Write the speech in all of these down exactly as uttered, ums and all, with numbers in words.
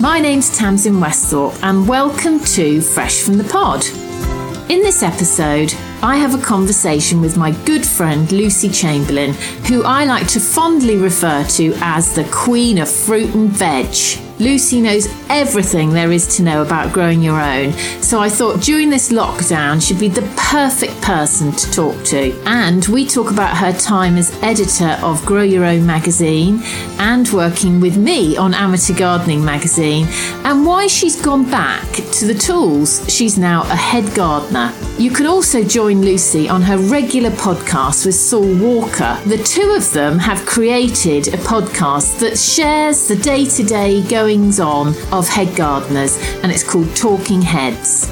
My name's Tamsin Westhorpe and welcome to Fresh From The Pod. In this episode, I have a conversation with my good friend Lucy Chamberlain, who I like to fondly refer to as the Queen of Fruit and Veg. Lucy knows everything there is to know about growing your own, so I thought during this lockdown she'd be the perfect person to talk to. And we talk about her time as editor of Grow Your Own magazine and working with me on Amateur Gardening magazine, and why she's gone back to the tools. She's now a head gardener. You could also join Lucy on her regular podcast with Saul Walker. The two of them have created a podcast that shares the day-to-day going on of head gardeners, and it's called Talking Heads.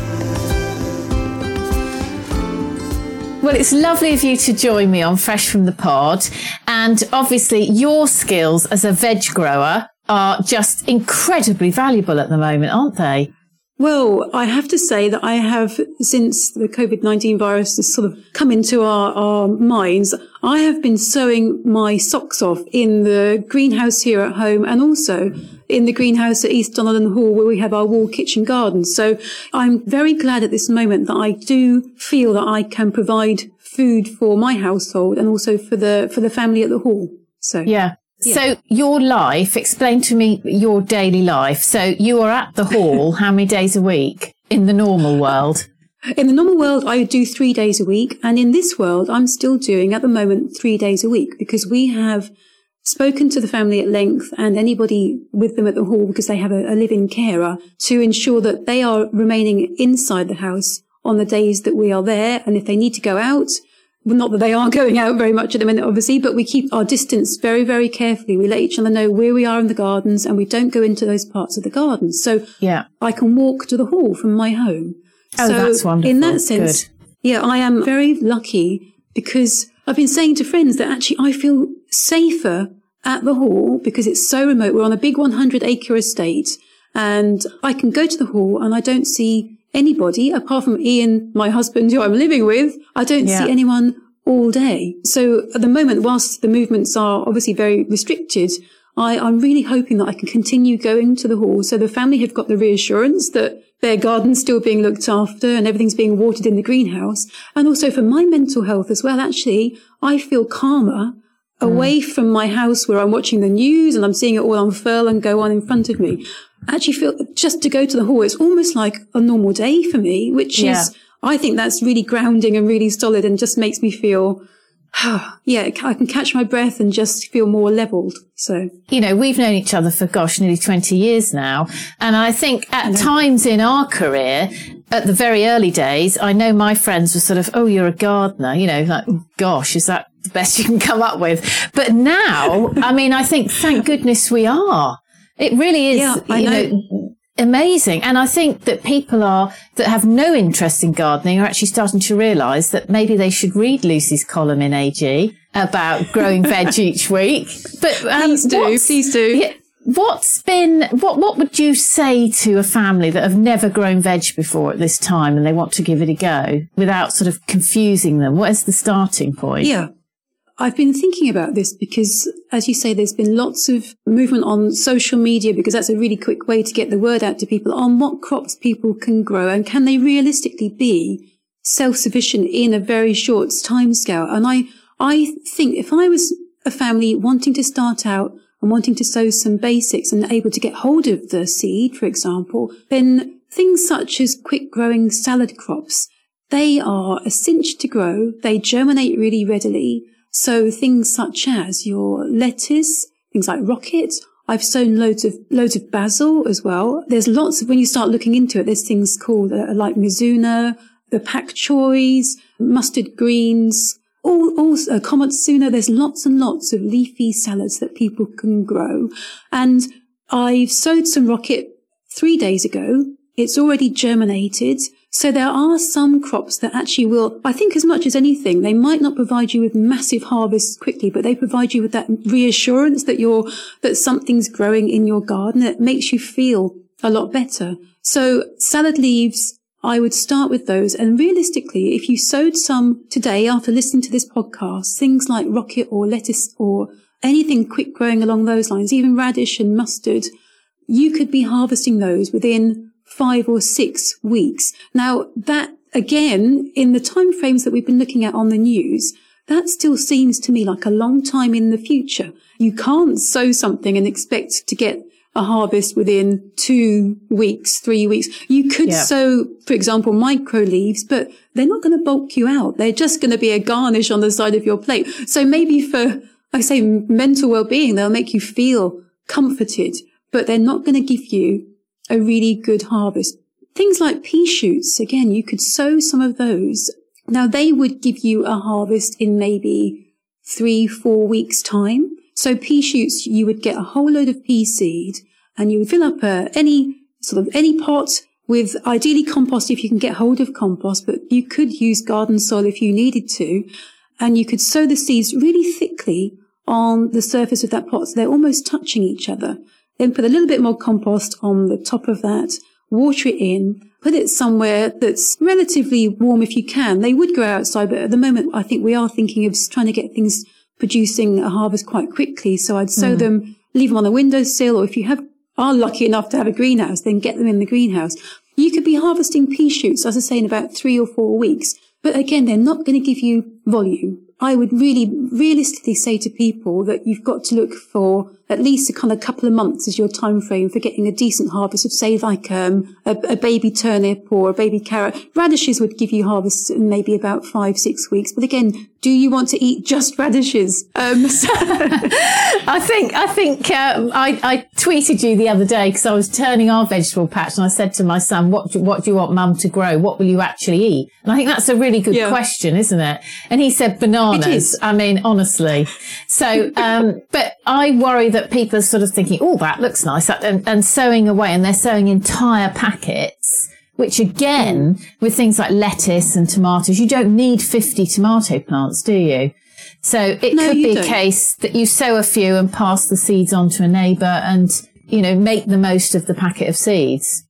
Well, it's lovely of you to join me on Fresh From The Pod, and obviously your skills as a veg grower are just incredibly valuable at the moment, aren't they? Well, I have to say that I have, since the covid nineteen virus has sort of come into our, our minds, I have been sewing my socks off in the greenhouse here at home and also in the greenhouse at East Donyland Hall where we have our wall kitchen garden. So I'm very glad at this moment that I do feel that I can provide food for my household and also for the, for the family at the hall. So, yeah. Yeah. So your life, explain to me your daily life. So you are at the hall how many days a week in the normal world? In the normal world, I do three days a week. And in this world, I'm still doing at the moment three days a week because we have spoken to the family at length and anybody with them at the hall because they have a, a live-in carer to ensure that they are remaining inside the house on the days that we are there. And if they need to go out, not that they are going out very much at the minute, obviously, but we keep our distance very, very carefully. We let each other know where we are in the gardens and we don't go into those parts of the gardens. So yeah. I can walk to the hall from my home. Oh, so that's wonderful. In that sense, good. Yeah, I am very lucky because I've been saying to friends that actually I feel safer at the hall because it's so remote. We're on a big one hundred acre estate and I can go to the hall and I don't see anybody apart from Ian, my husband, who I'm living with. I don't yeah. see anyone all day. So at the moment, whilst the movements are obviously very restricted, I, I'm really hoping that I can continue going to the hall. So the family have got the reassurance that their garden's still being looked after and everything's being watered in the greenhouse. And also for my mental health as well, actually, I feel calmer mm. away from my house where I'm watching the news and I'm seeing it all unfurl and go on in front of me. Actually feel just to go to the hall, it's almost like a normal day for me, which yeah. is, I think that's really grounding and really solid and just makes me feel, yeah, I can catch my breath and just feel more leveled. So, you know, we've known each other for gosh, nearly twenty years now. And I think at I times in our career, at the very early days, I know my friends were sort of, oh, you're a gardener, you know, like, gosh, is that the best you can come up with? But now, I mean, I think, thank goodness we are. It really is, yeah, you know, know, amazing. And I think that people are that have no interest in gardening are actually starting to realise that maybe they should read Lucy's column in A G about growing veg each week. But um, please do, please do. Yeah, what's been what? What would you say to a family that have never grown veg before at this time and they want to give it a go without sort of confusing them? What is the starting point? Yeah. I've been thinking about this because, as you say, there's been lots of movement on social media because that's a really quick way to get the word out to people on what crops people can grow and can they realistically be self-sufficient in a very short time scale. And I, I think if I was a family wanting to start out and wanting to sow some basics and able to get hold of the seed, for example, then things such as quick-growing salad crops, they are a cinch to grow. They germinate really readily. So things such as your lettuce, things like rocket. I've sown loads of, loads of basil as well. There's lots of, when you start looking into it, there's things called uh, like mizuna, the pak choys, mustard greens, all, all, uh, komatsuna. There's lots and lots of leafy salads that people can grow. And I've sowed some rocket three days ago. It's already germinated. So there are some crops that actually will, I think as much as anything, they might not provide you with massive harvests quickly, but they provide you with that reassurance that you're, that something's growing in your garden that makes you feel a lot better. So salad leaves, I would start with those. And realistically, if you sowed some today after listening to this podcast, things like rocket or lettuce or anything quick growing along those lines, even radish and mustard, you could be harvesting those within five or six weeks. Now, that, again, in the timeframes that we've been looking at on the news, that still seems to me like a long time in the future. You can't sow something and expect to get a harvest within two weeks, three weeks. You could yeah. sow, for example, micro leaves, but they're not going to bulk you out. They're just going to be a garnish on the side of your plate. So maybe for, I say, mental well-being, they'll make you feel comforted, but they're not going to give you a really good harvest. Things like pea shoots, again, you could sow some of those. Now, they would give you a harvest in maybe three, four weeks' time. So pea shoots, you would get a whole load of pea seed and you would fill up a, any sort of any pot with ideally compost if you can get hold of compost, but you could use garden soil if you needed to. And you could sow the seeds really thickly on the surface of that pot. So they're almost touching each other. Then put a little bit more compost on the top of that, water it in, put it somewhere that's relatively warm if you can. They would go outside, but at the moment, I think we are thinking of trying to get things producing a harvest quite quickly. So I'd sow mm. them, leave them on the windowsill, or if you have are lucky enough to have a greenhouse, then get them in the greenhouse. You could be harvesting pea shoots, as I say, in about three or four weeks. But again, they're not going to give you volume. I would really realistically say to people that you've got to look for at least a kind of couple of months as your time frame for getting a decent harvest of, say, like um, a, a baby turnip or a baby carrot. Radishes would give you harvests in maybe about five, six weeks. But again, do you want to eat just radishes? Um, so I think I think uh, I, I tweeted you the other day because I was turning our vegetable patch and I said to my son, "What do, what do you want Mum to grow? What will you actually eat?" And I think that's a really good yeah. question, isn't it? And he said banana. I mean, honestly. So, um, but I worry that people are sort of thinking, oh, that looks nice, and, and sewing away, and they're sewing entire packets, which again, mm. with things like lettuce and tomatoes, you don't need fifty tomato plants, do you? So it no, could be don't. a case that you sow a few and pass the seeds on to a neighbour and, you know, make the most of the packet of seeds.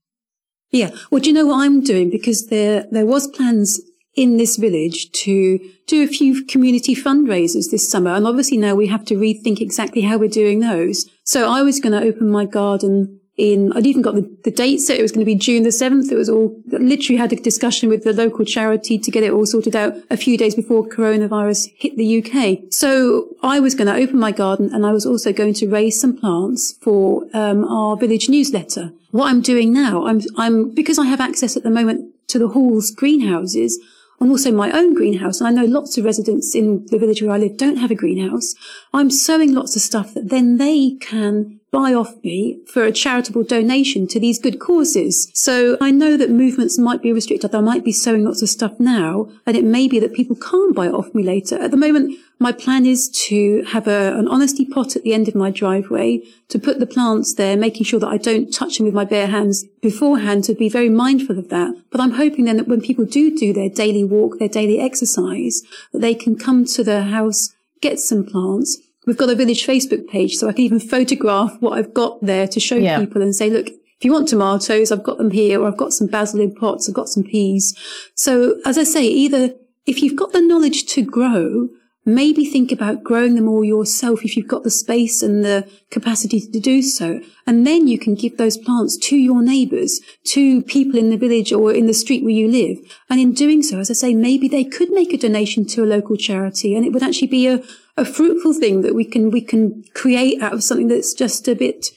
Yeah. Well, do you know what I'm doing? Because there, there was plans in this village to do a few community fundraisers this summer. And obviously now we have to rethink exactly how we're doing those. So I was going to open my garden in, I'd even got the, the date set. It was going to be June the seventh. It was all, literally had a discussion with the local charity to get it all sorted out a few days before coronavirus hit the U K. So I was going to open my garden and I was also going to raise some plants for um, our village newsletter. What I'm doing now, I'm, I'm, because I have access at the moment to the hall's greenhouses, and also my own greenhouse. And I know lots of residents in the village where I live don't have a greenhouse. I'm sowing lots of stuff that then they can buy off me for a charitable donation to these good causes. So I know that movements might be restricted. I might be sowing lots of stuff now, and it may be that people can't buy it off me later. At the moment, my plan is to have a, an honesty pot at the end of my driveway, to put the plants there, making sure that I don't touch them with my bare hands beforehand, to be very mindful of that. But I'm hoping then that when people do do their daily walk, their daily exercise, that they can come to the house, get some plants. We've got a village Facebook page, so I can even photograph what I've got there to show yeah. people and say, look, if you want tomatoes, I've got them here, or I've got some basil in pots, I've got some peas. So as I say, either if you've got the knowledge to grow, maybe think about growing them all yourself if you've got the space and the capacity to do so. And then you can give those plants to your neighbours, to people in the village or in the street where you live. And in doing so, as I say, maybe they could make a donation to a local charity, and it would actually be a, a fruitful thing that we can we can create out of something that's just a bit...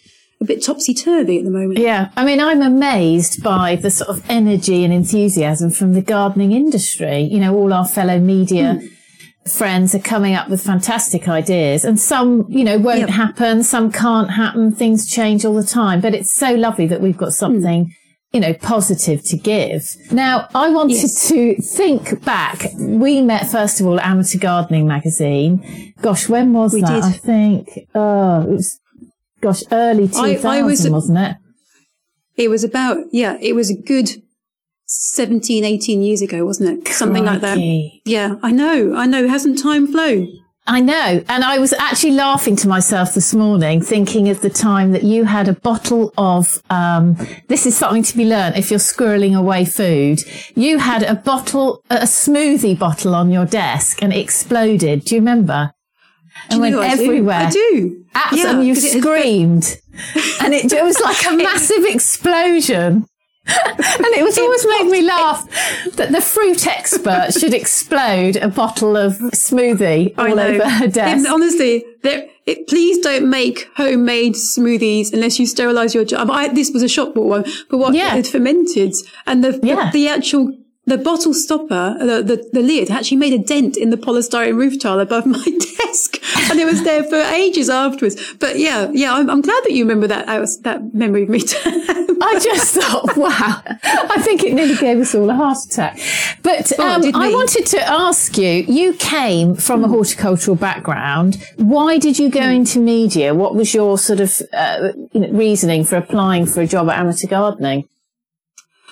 a bit topsy-turvy at the moment. Yeah. I mean, I'm amazed by the sort of energy and enthusiasm from the gardening industry. You know, all our fellow media mm. friends are coming up with fantastic ideas, and some, you know, won't yep. happen, some can't happen, things change all the time. But it's so lovely that we've got something mm. you know, positive to give. Now, I wanted yes. to think back. We met, first of all, at Amateur Gardening magazine. Gosh, when was we that? Did. I think, oh, it was, gosh, early two thousand, I, I was, wasn't it? It was about, yeah, it was a good seventeen, eighteen years ago, wasn't it? Crikey. Something like that. Yeah, I know, I know. Hasn't time flown? I know. And I was actually laughing to myself this morning, thinking of the time that you had a bottle of, um, this is something to be learned if you're squirreling away food. You had a bottle, a smoothie bottle on your desk, and it exploded. Do you remember? And went everywhere. I do. I do. Absolutely. Yeah, you screamed. And it, it was like a massive explosion. And it was always made me laugh that the fruit expert should explode a bottle of smoothie all over her desk. It, honestly, it, please don't make homemade smoothies unless you sterilise your jar. I, this was a shop bought one, but what yeah. it fermented, and the yeah. the, the actual. The bottle stopper, the, the the lid, actually made a dent in the polystyrene roof tile above my desk, and it was there for ages afterwards. But yeah, yeah, I'm, I'm glad that you remember that. I was, that memory of me. I just thought, wow, I think it nearly gave us all a heart attack. But oh, um, I wanted to ask you: you came from mm. a horticultural background. Why did you go mm. into media? What was your sort of uh, reasoning for applying for a job at Amateur Gardening?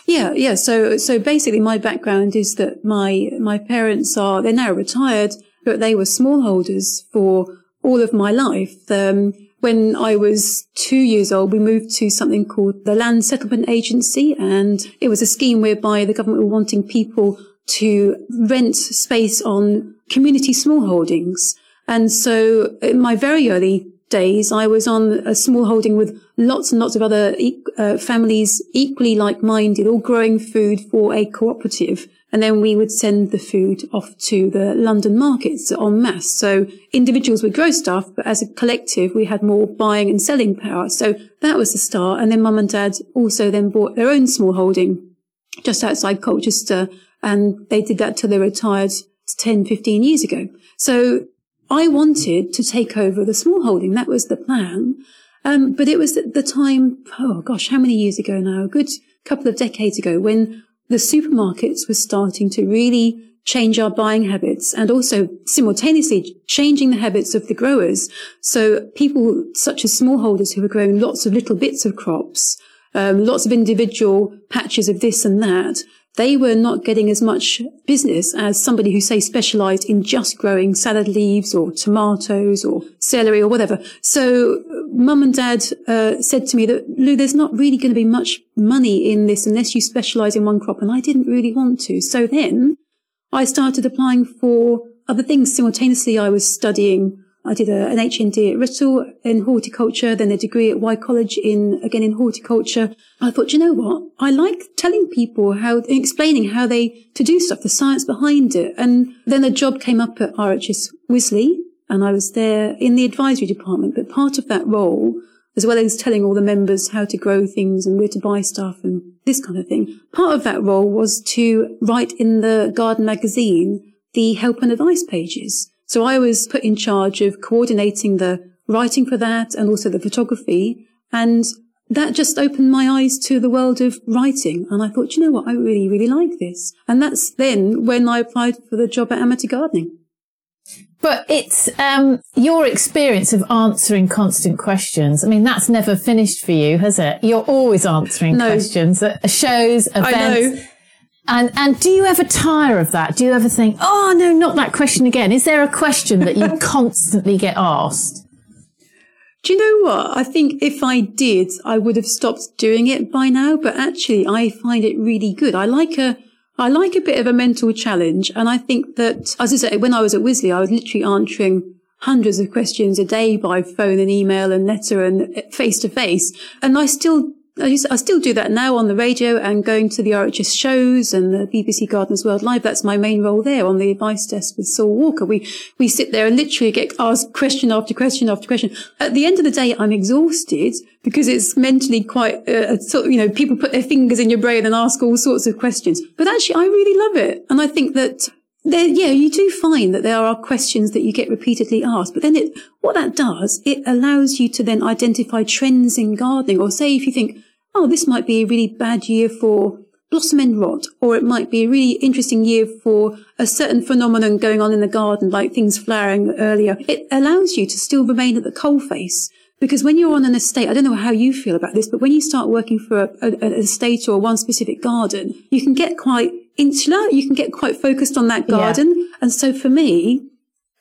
Yeah, yeah. So, so basically my background is that my, my parents are, they're now retired, but they were smallholders for all of my life. Um, when I was two years old, we moved to something called the Land Settlement Agency, and it was a scheme whereby the government were wanting people to rent space on community smallholdings. And so in my very early days, I was on a smallholding with lots and lots of other uh, families equally like-minded, all growing food for a cooperative. And then we would send the food off to the London markets en masse. So individuals would grow stuff, but as a collective, we had more buying and selling power. So that was the start. And then mum and dad also then bought their own smallholding just outside Colchester. And they did that till they retired ten, fifteen years ago. So I wanted to take over the smallholding. That was the plan. Um, but it was at the time, oh gosh, how many years ago now? A good couple of decades ago, when the supermarkets were starting to really change our buying habits and also simultaneously changing the habits of the growers. So people such as smallholders who were growing lots of little bits of crops, um, lots of individual patches of this and that, they were not getting as much business as somebody who, say, specialised in just growing salad leaves or tomatoes or celery or whatever. So mum and dad uh, said to me that, Lou, there's not really going to be much money in this unless you specialise in one crop. And I didn't really want to. So then I started applying for other things. Simultaneously, I was studying. I did a, an H N D at Writtle in horticulture, then a degree at Y College in, again, in horticulture. I thought, you know what? I like telling people how, and explaining how they, to do stuff, the science behind it. And then a job came up at R H S Wisley, and I was there in the advisory department. But part of that role, as well as telling all the members how to grow things and where to buy stuff and this kind of thing, part of that role was to write in the garden magazine the help and advice pages. So I was put in charge of coordinating the writing for that and also the photography. And that just opened my eyes to the world of writing. And I thought, you know what? I really, really like this. And that's then when I applied for the job at Amateur Gardening. But it's um, your experience of answering constant questions. I mean, that's never finished for you, has it? You're always answering no. questions at shows, events. I know. And and do you ever tire of that? Do you ever think, oh, no, not that question again? Is there a question that you constantly get asked? Do you know what? I think if I did, I would have stopped doing it by now. But actually, I find it really good. I like a I like a bit of a mental challenge. And I think that, as I say, when I was at Wisley, I was literally answering hundreds of questions a day by phone and email and letter and face-to-face. And I still I, just, I still do that now on the radio and going to the R H S shows and the B B C Gardeners World Live. That's my main role there on the advice desk with Saul Walker. We we sit there and literally get asked question after question after question. At the end of the day, I'm exhausted because it's mentally quite, uh, sort of, you know, people put their fingers in your brain and ask all sorts of questions. But actually, I really love it. And I think that, there, yeah, you do find that there are questions that you get repeatedly asked. But then it, what that does, it allows you to then identify trends in gardening, or say if you think, oh, this might be a really bad year for blossom end rot, or it might be a really interesting year for a certain phenomenon going on in the garden, like things flowering earlier. It allows you to still remain at the coalface, because when you're on an estate, I don't know how you feel about this, but when you start working for a, a, an estate or one specific garden, you can get quite insular, you can get quite focused on that garden. Yeah. And so for me,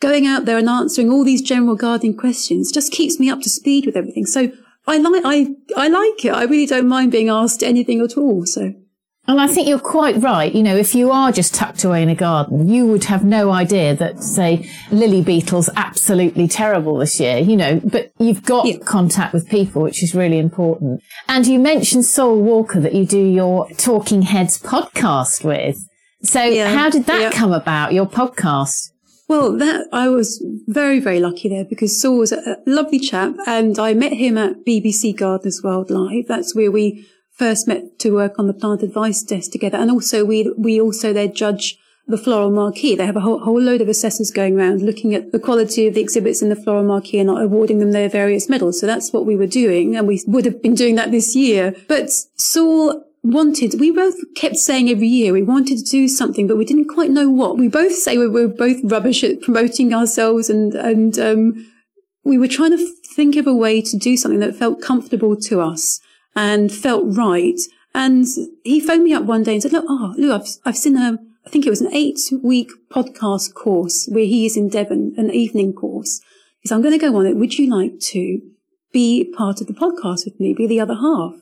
going out there and answering all these general gardening questions just keeps me up to speed with everything. So I like I I like it. I really don't mind being asked anything at all. So And I think you're quite right. You know, if you are just tucked away in a garden, you would have no idea that, say, lily beetle's absolutely terrible this year, you know, but you've got yeah. contact with people, which is really important. And you mentioned Saul Walker that you do your Talking Heads podcast with. So yeah. how did that yeah. come about, your podcast? Well, that I was very, very lucky there because Saul was a lovely chap and I met him at B B C Gardeners World Live. That's where we first met to work on the plant advice desk together. And also we, we also there judge the floral marquee. They have a whole, whole load of assessors going around looking at the quality of the exhibits in the floral marquee and awarding them their various medals. So that's what we were doing. And we would have been doing that this year. But Saul wanted, we both kept saying every year we wanted to do something, but we didn't quite know what. We both say we were both rubbish at promoting ourselves and, and, um, we were trying to think of a way to do something that felt comfortable to us and felt right. And he phoned me up one day and said, look, oh, Lou, I've, I've seen a, I think it was an eight week podcast course where he is in Devon, an evening course. He said, I'm going to go on it. Would you like to be part of the podcast with me, be the other half?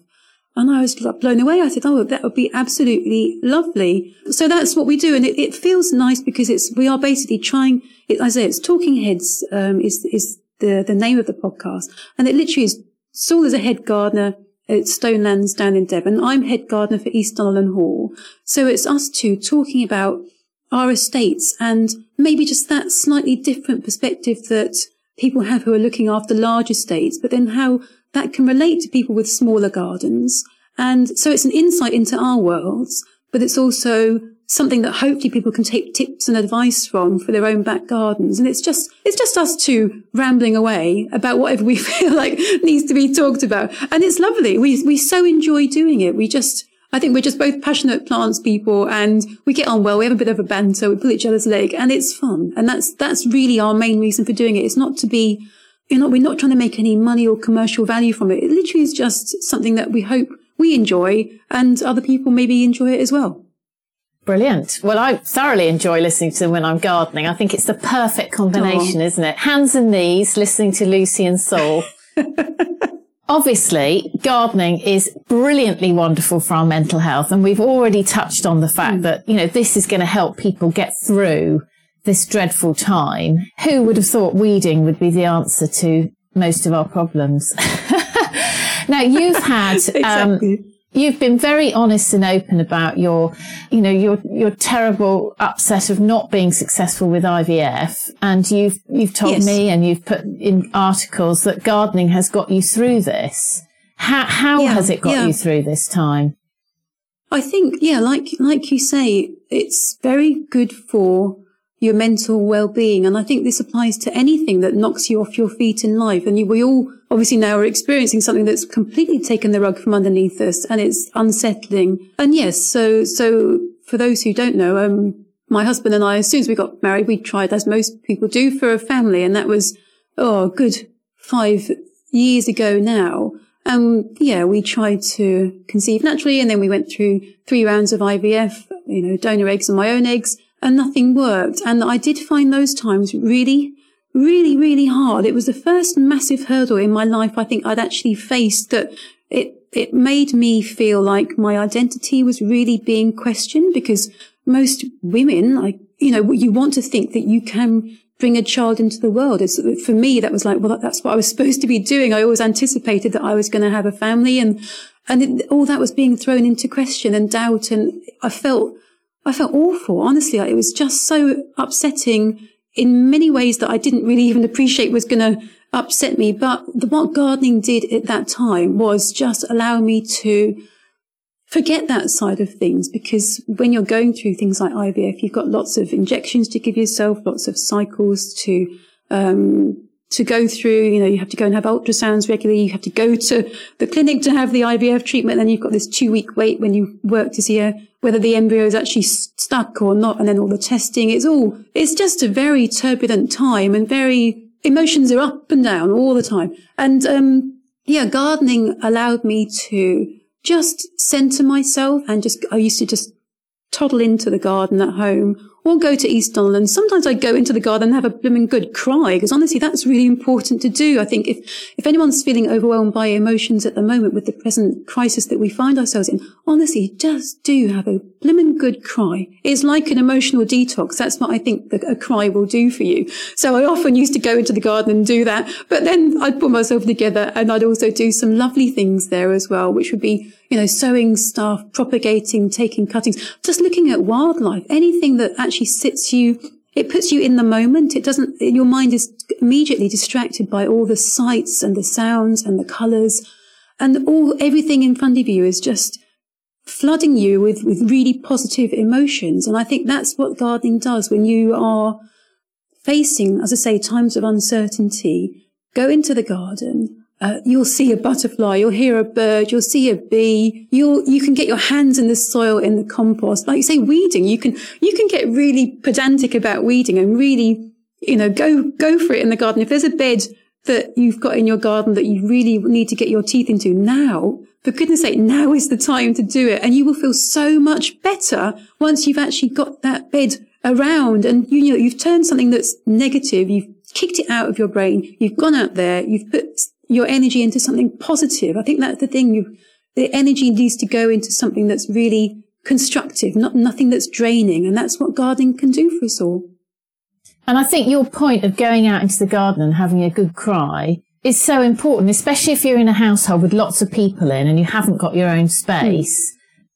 And I was blown away. I said, oh, that would be absolutely lovely. So that's what we do. And it, it feels nice because it's, we are basically trying, it, I say it's Talking Heads, um, is, is the, the name of the podcast. And it literally is, Saul is a head gardener at Stone Lands down in Devon. I'm head gardener for East Donyland Hall. So it's us two talking about our estates and maybe just that slightly different perspective that people have who are looking after large estates, but then how that can relate to people with smaller gardens. And so it's an insight into our worlds, but it's also something that hopefully people can take tips and advice from for their own back gardens. And it's just, it's just us two rambling away about whatever we feel like needs to be talked about. And it's lovely. We, we so enjoy doing it. We just, I think we're just both passionate plants people and we get on well. We have a bit of a banter. We pull each other's leg and it's fun. And that's, that's really our main reason for doing it. It's not to be, you know, we're not trying to make any money or commercial value from it. It literally is just something that we hope we enjoy and other people maybe enjoy it as well. Brilliant. Well, I thoroughly enjoy listening to them when I'm gardening. I think it's the perfect combination, Aww. Isn't it? Hands and knees, listening to Lucy and Saul. Obviously, gardening is brilliantly wonderful for our mental health. And we've already touched on the fact mm. that, you know, this is going to help people get through this dreadful time. Who would have thought weeding would be the answer to most of our problems? Now you've had, exactly. um, you've been very honest and open about your, you know, your, your terrible upset of not being successful with I V F. And you've, you've told yes. me and you've put in articles that gardening has got you through this. How, how yeah, has it got yeah. you through this time? I think, yeah, like, like you say, it's very good for your mental well-being. And I think this applies to anything that knocks you off your feet in life. And you, we all obviously now are experiencing something that's completely taken the rug from underneath us and it's unsettling. And yes, so, so for those who don't know, um, my husband and I, as soon as we got married, we tried, as most people do, for a family. And that was, oh, a good five years ago now. Um, yeah, we tried to conceive naturally. And then we went through three rounds of I V F, you know, donor eggs and my own eggs. And nothing worked. And I did find those times really, really, really hard. It was the first massive hurdle in my life I think I'd actually faced that it, it made me feel like my identity was really being questioned because most women, I, you know, you want to think that you can bring a child into the world. It's, for me, that was like, well, that's what I was supposed to be doing. I always anticipated that I was going to have a family and, and it, all that was being thrown into question and doubt. And I felt, I felt awful, honestly. It was just so upsetting in many ways that I didn't really even appreciate was going to upset me. But the, what gardening did at that time was just allow me to forget that side of things, because when you're going through things like I V F, you've got lots of injections to give yourself, lots of cycles to um, to go through. You know, you have to go and have ultrasounds regularly. You have to go to the clinic to have the I V F treatment. Then you've got this two-week wait when you work to see a whether the embryo is actually stuck or not, and then all the testing. It's all, it's just a very turbulent time and very, emotions are up and down all the time. And, um, yeah, gardening allowed me to just center myself and just, I used to just toddle into the garden at home or go to East Donyland. Sometimes I go into the garden and have a blooming good cry, because honestly, that's really important to do. I think if, if anyone's feeling overwhelmed by emotions at the moment with the present crisis that we find ourselves in, honestly, just do have a blooming good cry. It's like an emotional detox. That's what I think a, a cry will do for you. So I often used to go into the garden and do that, but then I'd put myself together and I'd also do some lovely things there as well, which would be, you know, sowing stuff, propagating, taking cuttings, just looking at wildlife, anything that actually sits you, it puts you in the moment. It doesn't, your mind is immediately distracted by all the sights and the sounds and the colours, and all, everything in front of you is just flooding you with, with really positive emotions. And I think that's what gardening does when you are facing, as I say, times of uncertainty. Go into the garden. Uh, you'll see a butterfly, you'll hear a bird, you'll see a bee, you'll, you can get your hands in the soil, in the compost. Like you say, weeding, you can, you can get really pedantic about weeding and really, you know, go, go for it in the garden. If there's a bed that you've got in your garden that you really need to get your teeth into now, for goodness sake, now is the time to do it. And you will feel so much better once you've actually got that bed around and you, you know, you've turned something that's negative, you've kicked it out of your brain, you've gone out there, you've put your energy into something positive. I think that's the thing. You, the energy needs to go into something that's really constructive, not nothing that's draining. And that's what gardening can do for us all. And I think your point of going out into the garden and having a good cry is so important, especially if you're in a household with lots of people in and you haven't got your own space. Mm.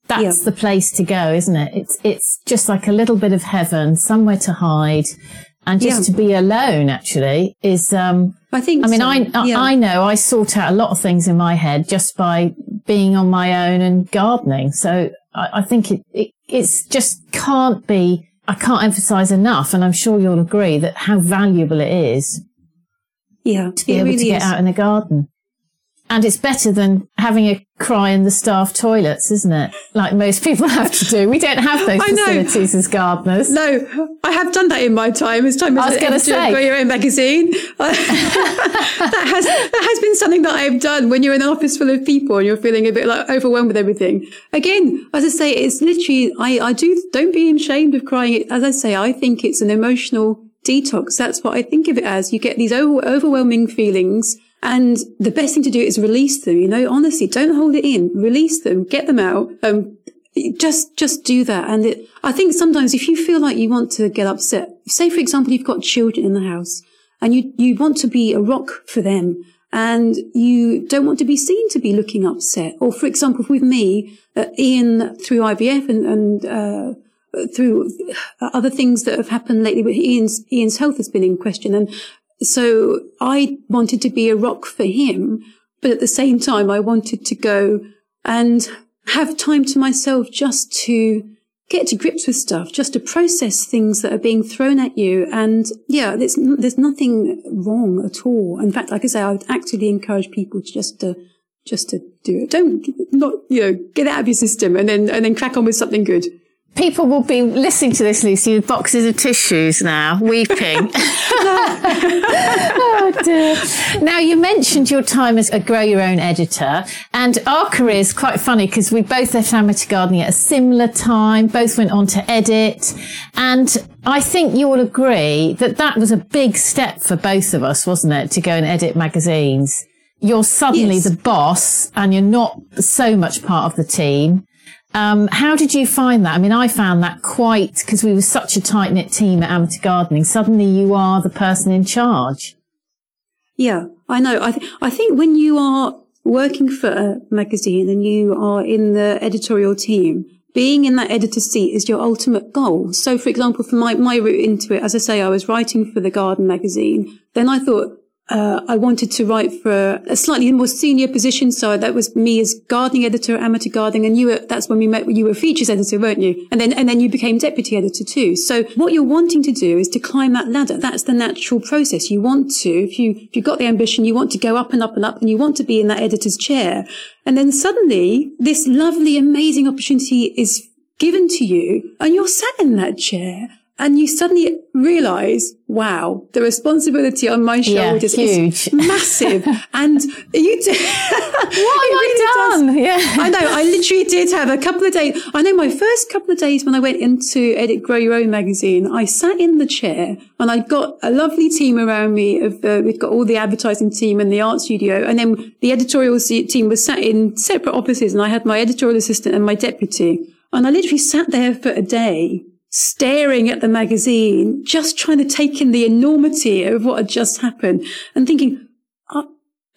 That's yeah. the place to go, isn't it? It's, it's just like a little bit of heaven, somewhere to hide. And just yeah. to be alone, actually, is, um, I think, I mean, so. I, I, yeah. I know I sort out a lot of things in my head just by being on my own and gardening. So I, I think it, it, it's just can't be, I can't emphasize enough. And I'm sure you'll agree that how valuable it is. Yeah. To be able really to get is. out in the garden. And it's better than having a cry in the staff toilets, isn't it? Like most people have to do. We don't have those facilities as gardeners. No, I have done that in my time. As time as I was going to say, Grow Your Own magazine. that has that has been something that I've done when you're in an office full of people and you're feeling a bit like overwhelmed with everything. Again, as I say, it's literally I I do don't be ashamed of crying. As I say, I think it's an emotional detox. That's what I think of it as. You get these over, overwhelming feelings. And the best thing to do is release them, you know, honestly, don't hold it in, release them, get them out. Um, just, just do that. And it, I think sometimes if you feel like you want to get upset, say, for example, you've got children in the house and you, you want to be a rock for them and you don't want to be seen to be looking upset. Or, for example, with me, uh, Ian, through I V F and, and, uh, through other things that have happened lately, but Ian's, Ian's health has been in question. And, so I wanted to be a rock for him, but at the same time, I wanted to go and have time to myself just to get to grips with stuff, just to process things that are being thrown at you. And yeah, there's, there's nothing wrong at all. In fact, like I say, I would actively encourage people to just to, just to do it. Don't not, you know, get out of your system and then, and then crack on with something good. People will be listening to this, Lucy, with boxes of tissues now, weeping. Oh, dear. Now, you mentioned your time as a Grow Your Own editor, and our career is quite funny because we both left Amateur Gardening at a similar time, both went on to edit, and I think you will agree that that was a big step for both of us, wasn't it, to go and edit magazines? You're suddenly yes. the boss, and you're not so much part of the team. Um, how did you find that? I mean, I found that quite, because we were such a tight-knit team at Amateur Gardening, suddenly you are the person in charge. Yeah, I know. I, th- I think when you are working for a magazine and you are in the editorial team, being in that editor's seat is your ultimate goal. So, for example, for my, my route into it, as I say, I was writing for the Garden magazine. Then I thought, Uh, I wanted to write for a slightly more senior position. So that was me as gardening editor at Amateur Gardening. And you were, that's when we met, you were features editor, weren't you? And then, and then you became deputy editor too. So what you're wanting to do is to climb that ladder. That's the natural process. You want to, if you, if you've got the ambition, you want to go up and up and up and you want to be in that editor's chair. And then suddenly this lovely, amazing opportunity is given to you and you're sat in that chair. And you suddenly realize, wow, the responsibility on my shoulders yeah, huge. is massive. And you do. What have I really done? Does. Yeah. I know. I literally did have a couple of days. I know my first couple of days when I went into edit Grow Your Own magazine, I sat in the chair and I got a lovely team around me. Of uh, we've got all the advertising team and the art studio. And then the editorial team was sat in separate offices, and I had my editorial assistant and my deputy. And I literally sat there for a day, staring at the magazine, just trying to take in the enormity of what had just happened and thinking, oh,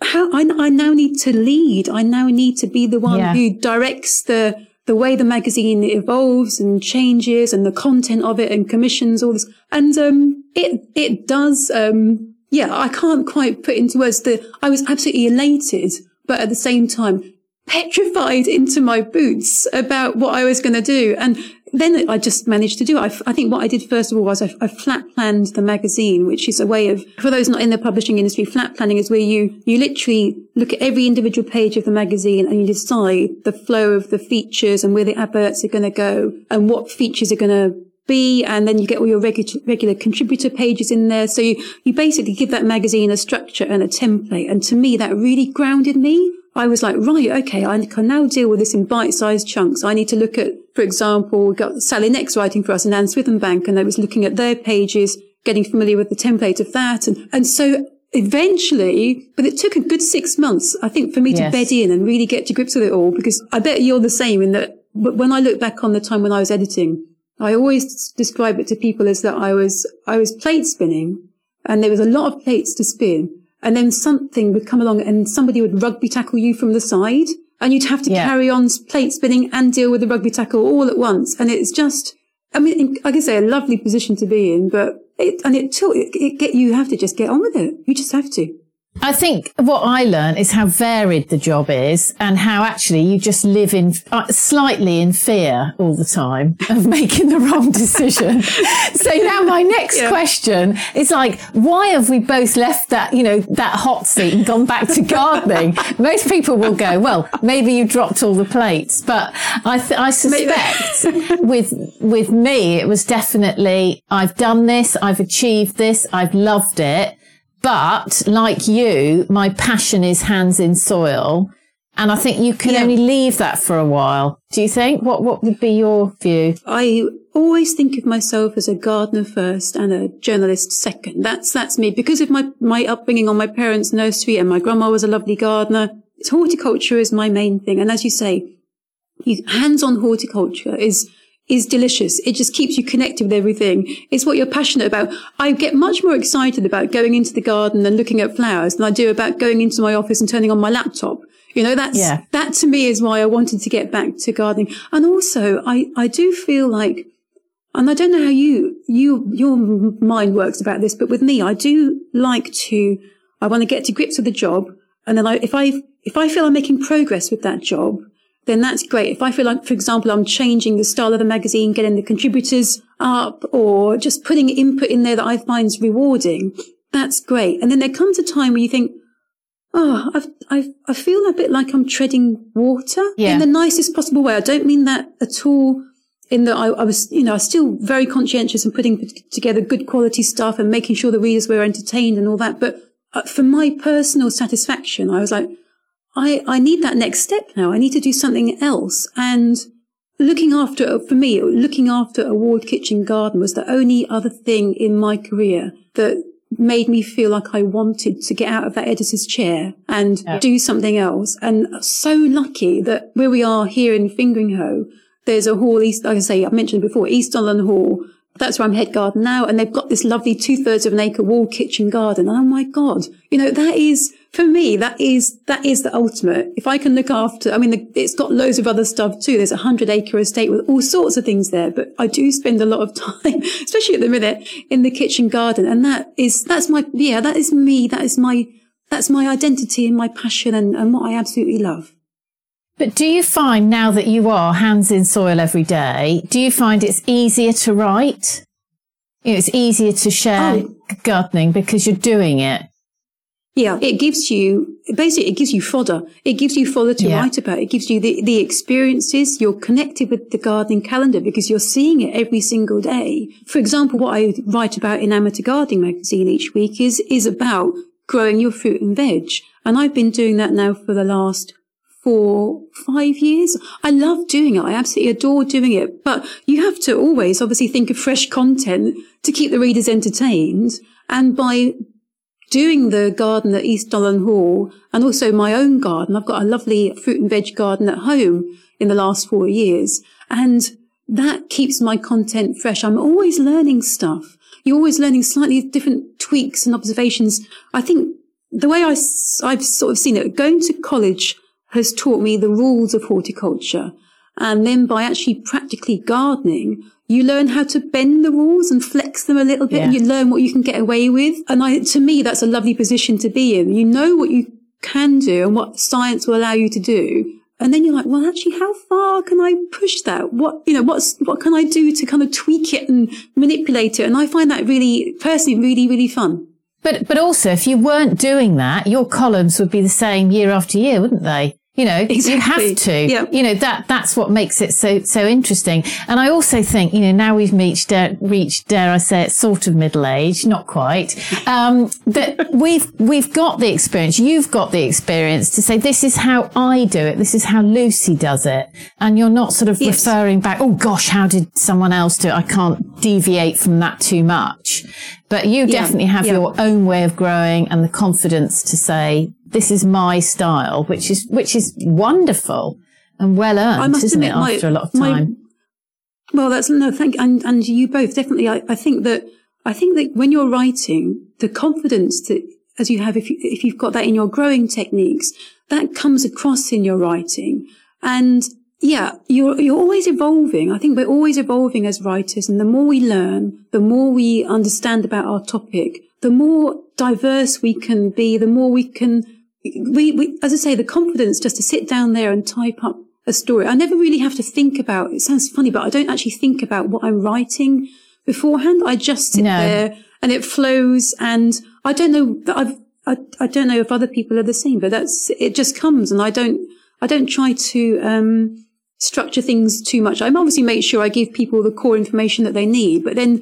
how I, I now need to lead. I now need to be the one yeah. who directs the, the way the magazine evolves and changes and the content of it and commissions all this. And, um, it, it does, um, yeah, I can't quite put into words that I was absolutely elated, but at the same time, petrified into my boots about what I was going to do. And then I just managed to do it. I, f- I think what I did first of all was I, f- I flat planned the magazine, which is a way of, for those not in the publishing industry, flat planning is where you, you literally look at every individual page of the magazine and you decide the flow of the features and where the adverts are going to go and what features are going to be. And then you get all your regu- regular contributor pages in there. So you, you basically give that magazine a structure and a template. And to me, that really grounded me. I was like, right, okay, I can now deal with this in bite-sized chunks. I need to look at, for example, we got Sally Nex writing for us and Anne Swithenbank, and I was looking at their pages, getting familiar with the template of that. And, and so eventually, but it took a good six months, I think, for me yes. to bed in and really get to grips with it all, because I bet you're the same in that when I look back on the time when I was editing, I always describe it to people as that I was, I was plate spinning, and there was a lot of plates to spin. And then something would come along and somebody would rugby tackle you from the side, and you'd have to yeah. carry on plate spinning and deal with the rugby tackle all at once. And it's just, I mean, like I say, a lovely position to be in, but it, and it took, it, it get, you have to just get on with it. You just have to. I think what I learned is how varied the job is and how actually you just live in uh, slightly in fear all the time of making the wrong decision. So now my next yeah. question is like, why have we both left that, you know, that hot seat and gone back to gardening? Most people will go, well, maybe you dropped all the plates, but I, th- I suspect with, with me, it was definitely, I've done this, I've achieved this, I've loved it. But like you, my passion is hands in soil. And I think you can yeah. only leave that for a while. Do you think? What what would be your view? I always think of myself as a gardener first and a journalist second. That's that's me. Because of my, my upbringing on my parents' nursery, and my grandma was a lovely gardener, it's horticulture is my main thing. And as you say, hands-on horticulture is... is delicious. It just keeps you connected with everything. It's what you're passionate about. I get much more excited about going into the garden and looking at flowers than I do about going into my office and turning on my laptop. You know, that's, yeah. that to me is why I wanted to get back to gardening. And also I, I do feel like, and I don't know how you, you, your mind works about this, but with me, I do like to, I want to get to grips with the job. And then I, if I, if I feel I'm making progress with that job, then that's great. If I feel like, for example, I'm changing the style of the magazine, getting the contributors up, or just putting input in there that I find's rewarding, that's great. And then there comes a time where you think, oh, I've, I've, I feel a bit like I'm treading water yeah. in the nicest possible way. I don't mean that at all in that I, I was, you know, I was still very conscientious in putting together good quality stuff and making sure the readers were entertained and all that. But for my personal satisfaction, I was like, I, I need that next step now. I need to do something else. And looking after, for me, looking after a walled kitchen garden was the only other thing in my career that made me feel like I wanted to get out of that editor's chair and yeah. do something else. And so lucky that where we are here in Fingringhoe, there's a hall, East, like I say, I mentioned before, East Donyland Hall. That's where I'm head garden now. And they've got this lovely two thirds of an acre walled kitchen garden. Oh my God. You know, that is, for me, that is, that is the ultimate. If I can look after, I mean, the, it's got loads of other stuff too. There's a hundred acre estate with all sorts of things there, but I do spend a lot of time, especially at the minute, in the kitchen garden. And that is, that's my, yeah, that is me. That is my, that's my identity and my passion and, and what I absolutely love. But do you find now that you are hands in soil every day, do you find it's easier to write? You know, it's easier to share oh. gardening because you're doing it. Yeah, it gives you, basically it gives you fodder. It gives you fodder to yeah. write about. It gives you the, the experiences. You're connected with the gardening calendar because you're seeing it every single day. For example, what I write about in Amateur Gardening magazine each week is, is about growing your fruit and veg. And I've been doing that now for the last four, five years. I love doing it. I absolutely adore doing it. But you have to always obviously think of fresh content to keep the readers entertained. And by doing the garden at East Donyland Hall and also my own garden, I've got a lovely fruit and veg garden at home in the last four years. And that keeps my content fresh. I'm always learning stuff. You're always learning slightly different tweaks and observations. I think the way I, I've sort of seen it, going to college has taught me the rules of horticulture. And then by actually practically gardening, you learn how to bend the rules and flex them a little bit, yeah. and you learn what you can get away with. And I, to me, that's a lovely position to be in. You know what you can do and what science will allow you to do. And then you're like, well, actually, how far can I push that? What, you know, what's, what can I do to kind of tweak it and manipulate it? And I find that really, personally, really, really fun. But, but also, if you weren't doing that, your columns would be the same year after year, wouldn't they? You know, exactly. You have to, yeah. you know, that, that's what makes it so, so interesting. And I also think, you know, now we've reached, uh, reached, dare I say it, sort of middle age, not quite, um, that we've, we've got the experience. You've got the experience to say, this is how I do it. This is how Lucy does it. And you're not sort of yes. referring back, oh gosh, how did someone else do it? I can't deviate from that too much. But you yeah. definitely have yeah. your own way of growing and the confidence to say, this is my style, which is which is wonderful and well earned, isn't it? My, after a lot of time. My, well, that's no thank you, and and you both definitely. I, I think that I think that when you're writing, the confidence that as you have, if you, if you've got that in your growing techniques, that comes across in your writing, and yeah, you're you're always evolving. I think we're always evolving as writers, and the more we learn, the more we understand about our topic, the more diverse we can be, the more we can. We, we, as I say, the confidence just to sit down there and type up a story. I never really have to think about, it sounds funny, but I don't actually think about what I'm writing beforehand. I just sit no. there and it flows. And I don't know, I've, I, I don't know if other people are the same, but that's, it just comes. And I don't, I don't try to, um, structure things too much. I obviously make sure I give people the core information that they need, but then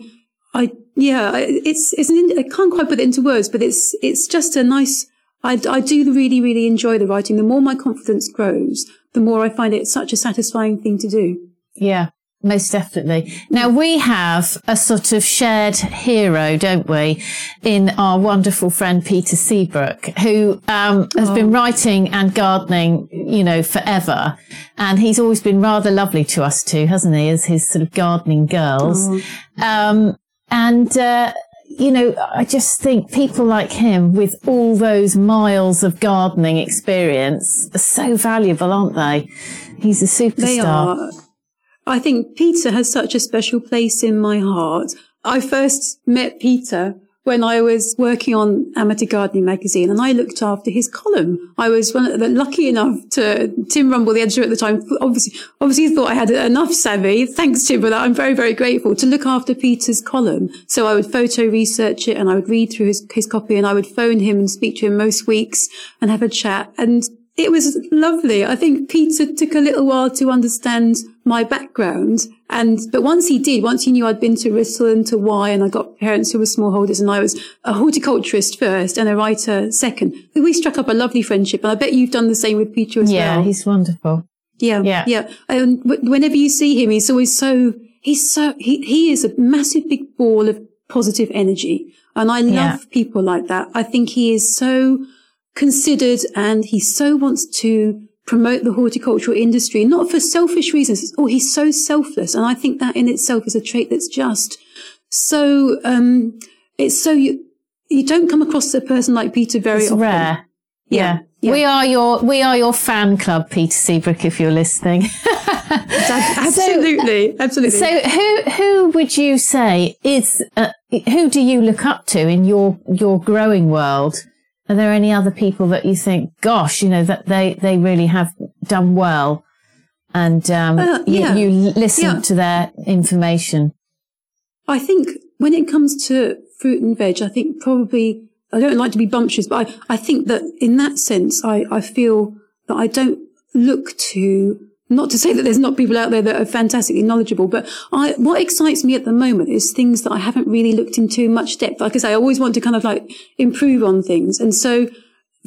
I, yeah, it's, it's an, I can't quite put it into words, but it's, it's just a nice, I, I do really, really enjoy the writing. The more my confidence grows, the more I find it such a satisfying thing to do. Yeah, most definitely. Now, we have a sort of shared hero, don't we, in our wonderful friend Peter Seabrook, who um, has oh. been writing and gardening, you know, forever. And he's always been rather lovely to us too, hasn't he, as his sort of gardening girls. Oh. Um, and... Uh, You know, I just think people like him with all those miles of gardening experience are so valuable, aren't they? He's a superstar. They are. I think Peter has such a special place in my heart. I first met Peter when I was working on Amateur Gardening magazine and I looked after his column. I was one of the, lucky enough to, Tim Rumble, the editor at the time, obviously, obviously thought I had enough savvy. Thanks, Tim, for that. I'm very, very grateful to look after Peter's column. So I would photo research it and I would read through his, his copy and I would phone him and speak to him most weeks and have a chat. And it was lovely. I think Peter took a little while to understand my background. And, but once he did, once he knew I'd been to Russell and to Y, and I got parents who were smallholders, and I was a horticulturist first and a writer second, we struck up a lovely friendship. And I bet you've done the same with Peter as yeah, well. Yeah, he's wonderful. Yeah. Yeah. Yeah. And w- whenever you see him, he's always so, he's so, he, he is a massive big ball of positive energy. And I love yeah. people like that. I think he is so, considered and he so wants to promote the horticultural industry, not for selfish reasons. Oh, he's so selfless. And I think that in itself is a trait that's just so, um, it's so you, you don't come across a person like Peter very it's often. Rare. Yeah. yeah. We are your, we are your fan club, Peter Seabrook, if you're listening. Absolutely. So, absolutely. So who, who would you say is, uh, who do you look up to in your, your growing world? Are there any other people that you think, gosh, you know, that they, they really have done well and um, uh, yeah. you, you listen yeah. to their information? I think when it comes to fruit and veg, I think probably I don't like to be bumptious, but I, I think that in that sense, I, I feel that I don't look to, not to say that there's not people out there that are fantastically knowledgeable, but I, what excites me at the moment is things that I haven't really looked into much depth. Like I say, I always want to kind of like improve on things. And so,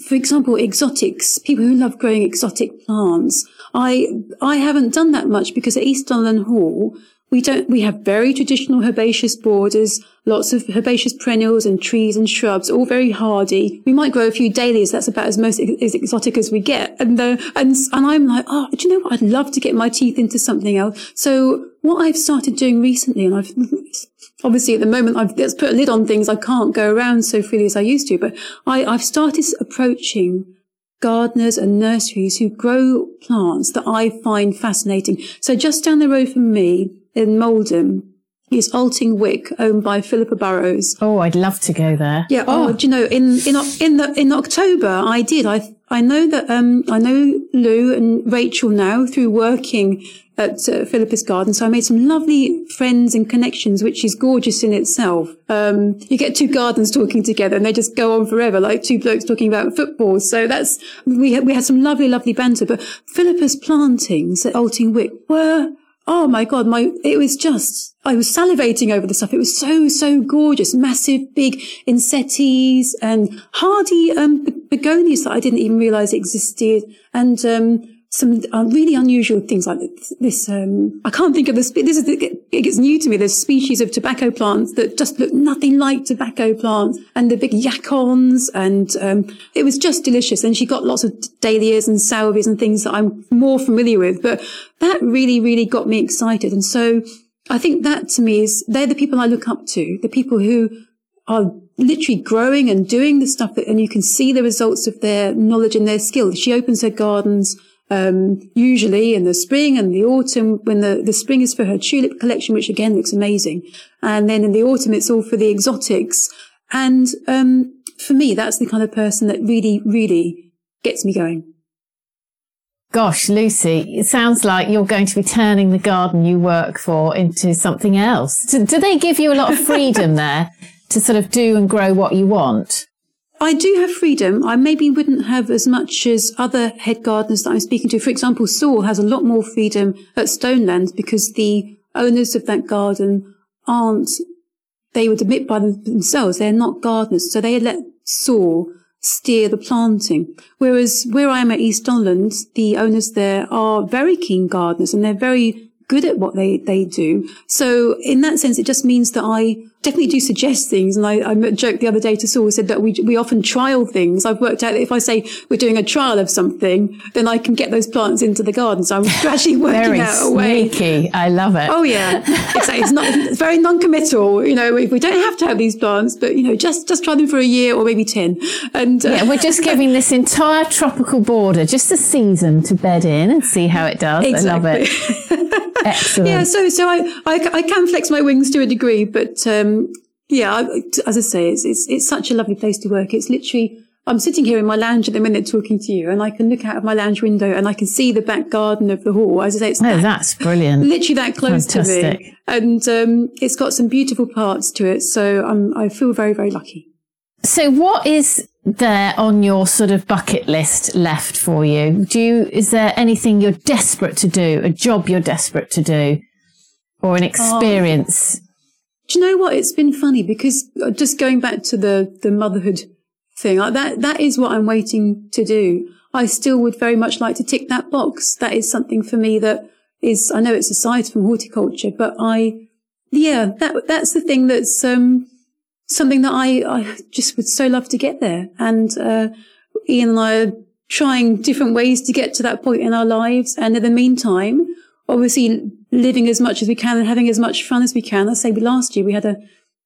for example, exotics, people who love growing exotic plants. I, I haven't done that much because at East Donyland Hall, we don't, we have very traditional herbaceous borders, lots of herbaceous perennials and trees and shrubs, all very hardy. We might grow a few dahlias. That's about as most as exotic as we get. And the, and, and I'm like, oh, do you know what? I'd love to get my teeth into something else. So what I've started doing recently, and I've obviously at the moment, I've that's put a lid on things. I can't go around so freely as I used to, but I, I've started approaching gardeners and nurseries who grow plants that I find fascinating. So just down the road from me, in Malden, is Ulting Wick, owned by Philippa Barrows. Oh, I'd love to go there. Yeah. Oh, oh do you know, in in in the in October, I did. I I know that um I know Lou and Rachel now through working at uh, Philippa's garden. So I made some lovely friends and connections, which is gorgeous in itself. Um, you get two gardens talking together and they just go on forever, like two blokes talking about football. So that's, we, we had some lovely, lovely banter, but Philippa's plantings at Ulting Wick were, oh my God, my, it was just, I was salivating over the stuff. It was so, so gorgeous. Massive, big insetties and hardy, um, begonias that I didn't even realize existed. And, um, some really unusual things like this. this um, I can't think of the, spe- this is, it gets new to me. There's species of tobacco plants that just look nothing like tobacco plants and the big yakons. And, um, it was just delicious. And she got lots of dahlias and salvias and things that I'm more familiar with, but that really, really got me excited. And so I think that to me is, they're the people I look up to, the people who are literally growing and doing the stuff that, and you can see the results of their knowledge and their skill. She opens her gardens Um, usually in the spring and the autumn, when the, the spring is for her tulip collection, which again looks amazing. And then in the autumn, it's all for the exotics. And, um, for me, that's the kind of person that really, really gets me going. Gosh, Lucy, it sounds like you're going to be turning the garden you work for into something else. Do, do they give you a lot of freedom there to sort of do and grow what you want? I do have freedom. I maybe wouldn't have as much as other head gardeners that I'm speaking to. For example, Saul has a lot more freedom at Stone Lands because the owners of that garden aren't, they would admit by themselves, they're not gardeners. So they let Saul steer the planting. Whereas where I am at East Donyland, the owners there are very keen gardeners and they're very good at what they, they do. So in that sense, it just means that I definitely do suggest things. And I, I joked the other day to Saul, said that we, we often trial things. I've worked out that if I say we're doing a trial of something, then I can get those plants into the garden. So I'm gradually working out a way. Very sneaky. I love it. Oh yeah. Exactly. It's not, it's very non-committal. You know, we, we don't have to have these plants, but you know, just, just try them for a year or maybe ten. And uh, yeah, we're just giving this entire tropical border, just a season to bed in and see how it does. Exactly. I love it. Excellent. Yeah, so so I, I, I can flex my wings to a degree, but um, yeah, I, as I say, it's, it's it's such a lovely place to work. It's literally, I'm sitting here in my lounge at the minute talking to you, and I can look out of my lounge window and I can see the back garden of the hall. As I say, it's oh, that, that's brilliant. Literally that close Fantastic. To me, and um, it's got some beautiful parts to it. So I'm I feel very very lucky. So what is there on your sort of bucket list left for you? Do you, is there anything you're desperate to do, a job you're desperate to do, or an experience? Oh, do you know what? It's been funny because just going back to the, the motherhood thing, like that, that is what I'm waiting to do. I still would very much like to tick that box. That is something for me that is, I know it's aside from horticulture, but I, yeah, that, that's the thing that's, um, something that I, I just would so love to get there. And, uh, Ian and I are trying different ways to get to that point in our lives. And in the meantime, obviously living as much as we can and having as much fun as we can. I say last year we had a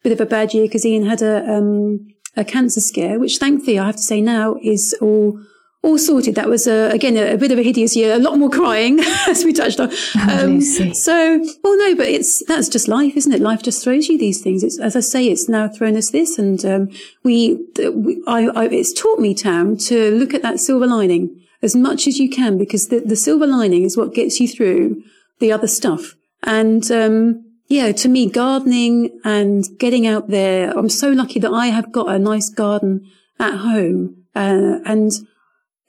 bit of a bad year because Ian had a, um, a cancer scare, which thankfully I have to say now is all, all sorted. That was, uh, again, a, a bit of a hideous year, a lot more crying as we touched on. Um, oh, so, well, no, but it's, that's just life, isn't it? Life just throws you these things. It's, as I say, it's now thrown us this. And, um, we, we I, I, it's taught me, Tam, to look at that silver lining as much as you can, because the, the silver lining is what gets you through the other stuff. And, um, yeah, to me, gardening and getting out there, I'm so lucky that I have got a nice garden at home. Uh, and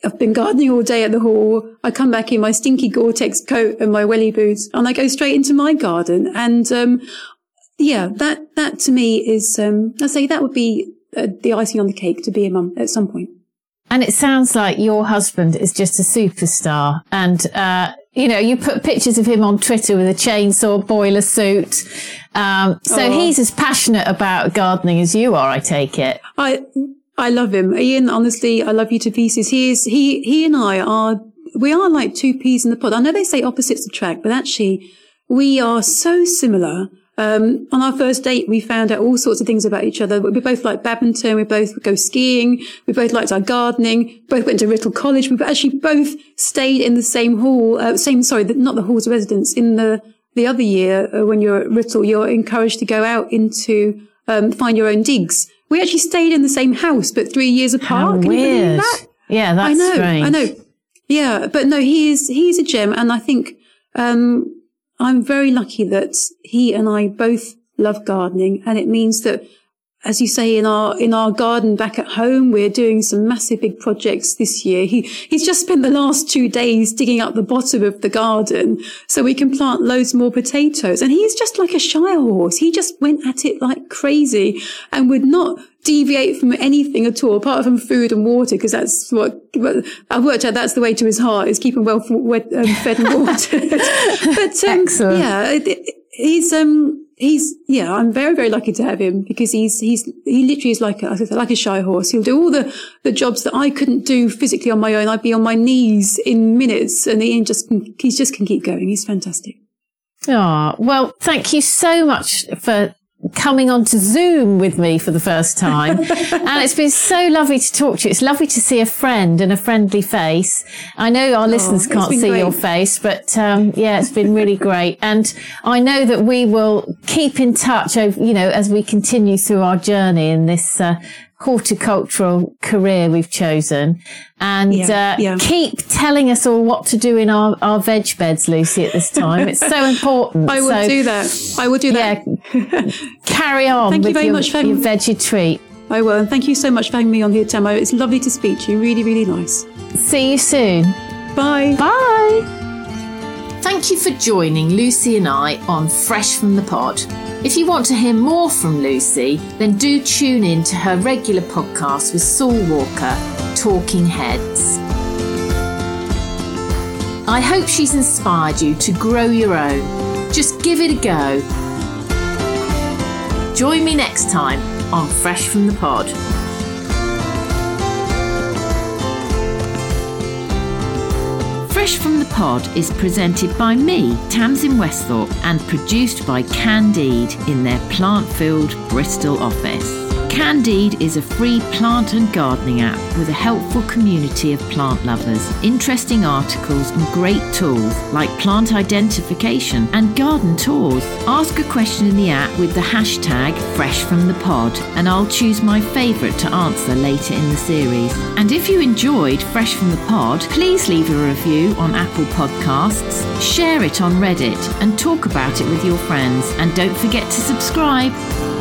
I've been gardening all day at the hall. I come back in my stinky Gore-Tex coat and my welly boots, and I go straight into my garden. And um, yeah, that that to me is, um, I say that would be uh, the icing on the cake to be a mum at some point. And it sounds like your husband is just a superstar. And, uh, you know, you put pictures of him on Twitter with a chainsaw, boiler suit. Um, so oh. he's as passionate about gardening as you are, I take it. I I love him. Ian, honestly, I love you to pieces. He is, he, he and I are, we are like two peas in the pod. I know they say opposites attract, but actually we are so similar. Um, on our first date, we found out all sorts of things about each other. We both like badminton. We both go skiing. We both liked our gardening. Both went to Writtle College. We actually both stayed in the same hall, uh, same, sorry, not the hall's residence. In the, the other year, uh, when you're at Writtle, you're encouraged to go out into, um, find your own digs. We actually stayed in the same house, but three years apart. How Can weird. You believe that? Yeah, that's I know, strange. I know. Yeah, but no, he is, he's a gem. And I think, um, I'm very lucky that he and I both love gardening, and it means that, as you say, in our in our garden back at home, we're doing some massive big projects this year. He he's just spent the last two days digging up the bottom of the garden so we can plant loads more potatoes. And he's just like a shire horse. He just went at it like crazy and would not deviate from anything at all, apart from food and water, because that's what I've worked out. That's the way to his heart, is keep him well fed and watered. But um, yeah, he's um he's yeah. I'm very very lucky to have him, because he's he's he literally is like a, like a shy horse. He'll do all the the jobs that I couldn't do physically on my own. I'd be on my knees in minutes, and he just he just can keep going. He's fantastic. Ah, well, thank you so much for coming on to Zoom with me for the first time. And it's been so lovely to talk to you. It's lovely to see a friend and a friendly face. I know our oh, listeners can't see great. your face, but um yeah, it's been really great. And I know that we will keep in touch over, you know, as we continue through our journey in this uh, horticultural career we've chosen. And yeah, uh, yeah. keep telling us all what to do in our, our veg beds, Lucy, at this time. It's so important. I will so, do that. I will do that. Yeah, carry on Thank with you very your, much for your veggie treat. I will. And thank you so much for having me on here, Tammo. It's lovely to speak to you. Really, really nice. See you soon. Bye. Bye. Thank you for joining Lucy and I on Fresh From The Pod. If you want to hear more from Lucy, then do tune in to her regular podcast with Saul Walker, Talking Heads. I hope she's inspired you to grow your own. Just give it a go. Join me next time on Fresh From The Pod. Fresh From The Pod is presented by me, Tamsin Westhorpe, and produced by Candide in their plant-filled Bristol office. Candide is a free plant and gardening app with a helpful community of plant lovers, interesting articles and great tools like plant identification and garden tours. Ask a question in the app with the hashtag FreshFromThePod and I'll choose my favourite to answer later in the series. And if you enjoyed Fresh From The Pod, please leave a review on Apple Podcasts, share it on Reddit and talk about it with your friends, and don't forget to subscribe.